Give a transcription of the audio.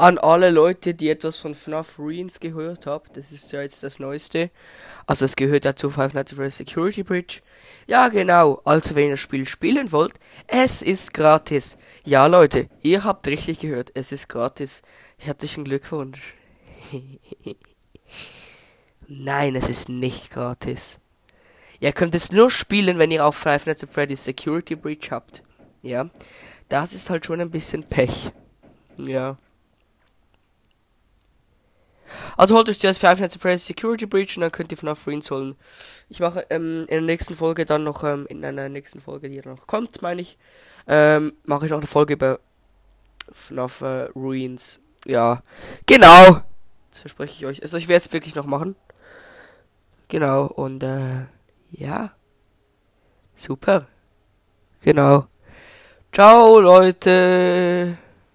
An alle Leute, die etwas von FNAF Ruins gehört haben, das ist ja jetzt das Neueste. Also es gehört dazu Five Nights at Freddy's Security Breach. Ja genau, also wenn ihr das Spiel spielen wollt, es ist gratis. Ja Leute, ihr habt richtig gehört, es ist gratis. Herzlichen Glückwunsch. Nein, es ist nicht gratis. Ihr könnt es nur spielen, wenn ihr auch Five Nights at Freddy's Security Breach habt. Ja, das ist halt schon ein bisschen Pech. Ja. Also holt euch zuerst Five Nights at Freddy's Security Breach und dann könnt ihr FNAF Ruins holen. Ich mache in einer nächsten Folge, die noch kommt, meine ich, mache ich noch eine Folge über FNAF Ruins. Ja, genau. Das verspreche ich euch. Also ich werde es wirklich noch machen. Genau, und ja. Super. Genau. Ciao, Leute.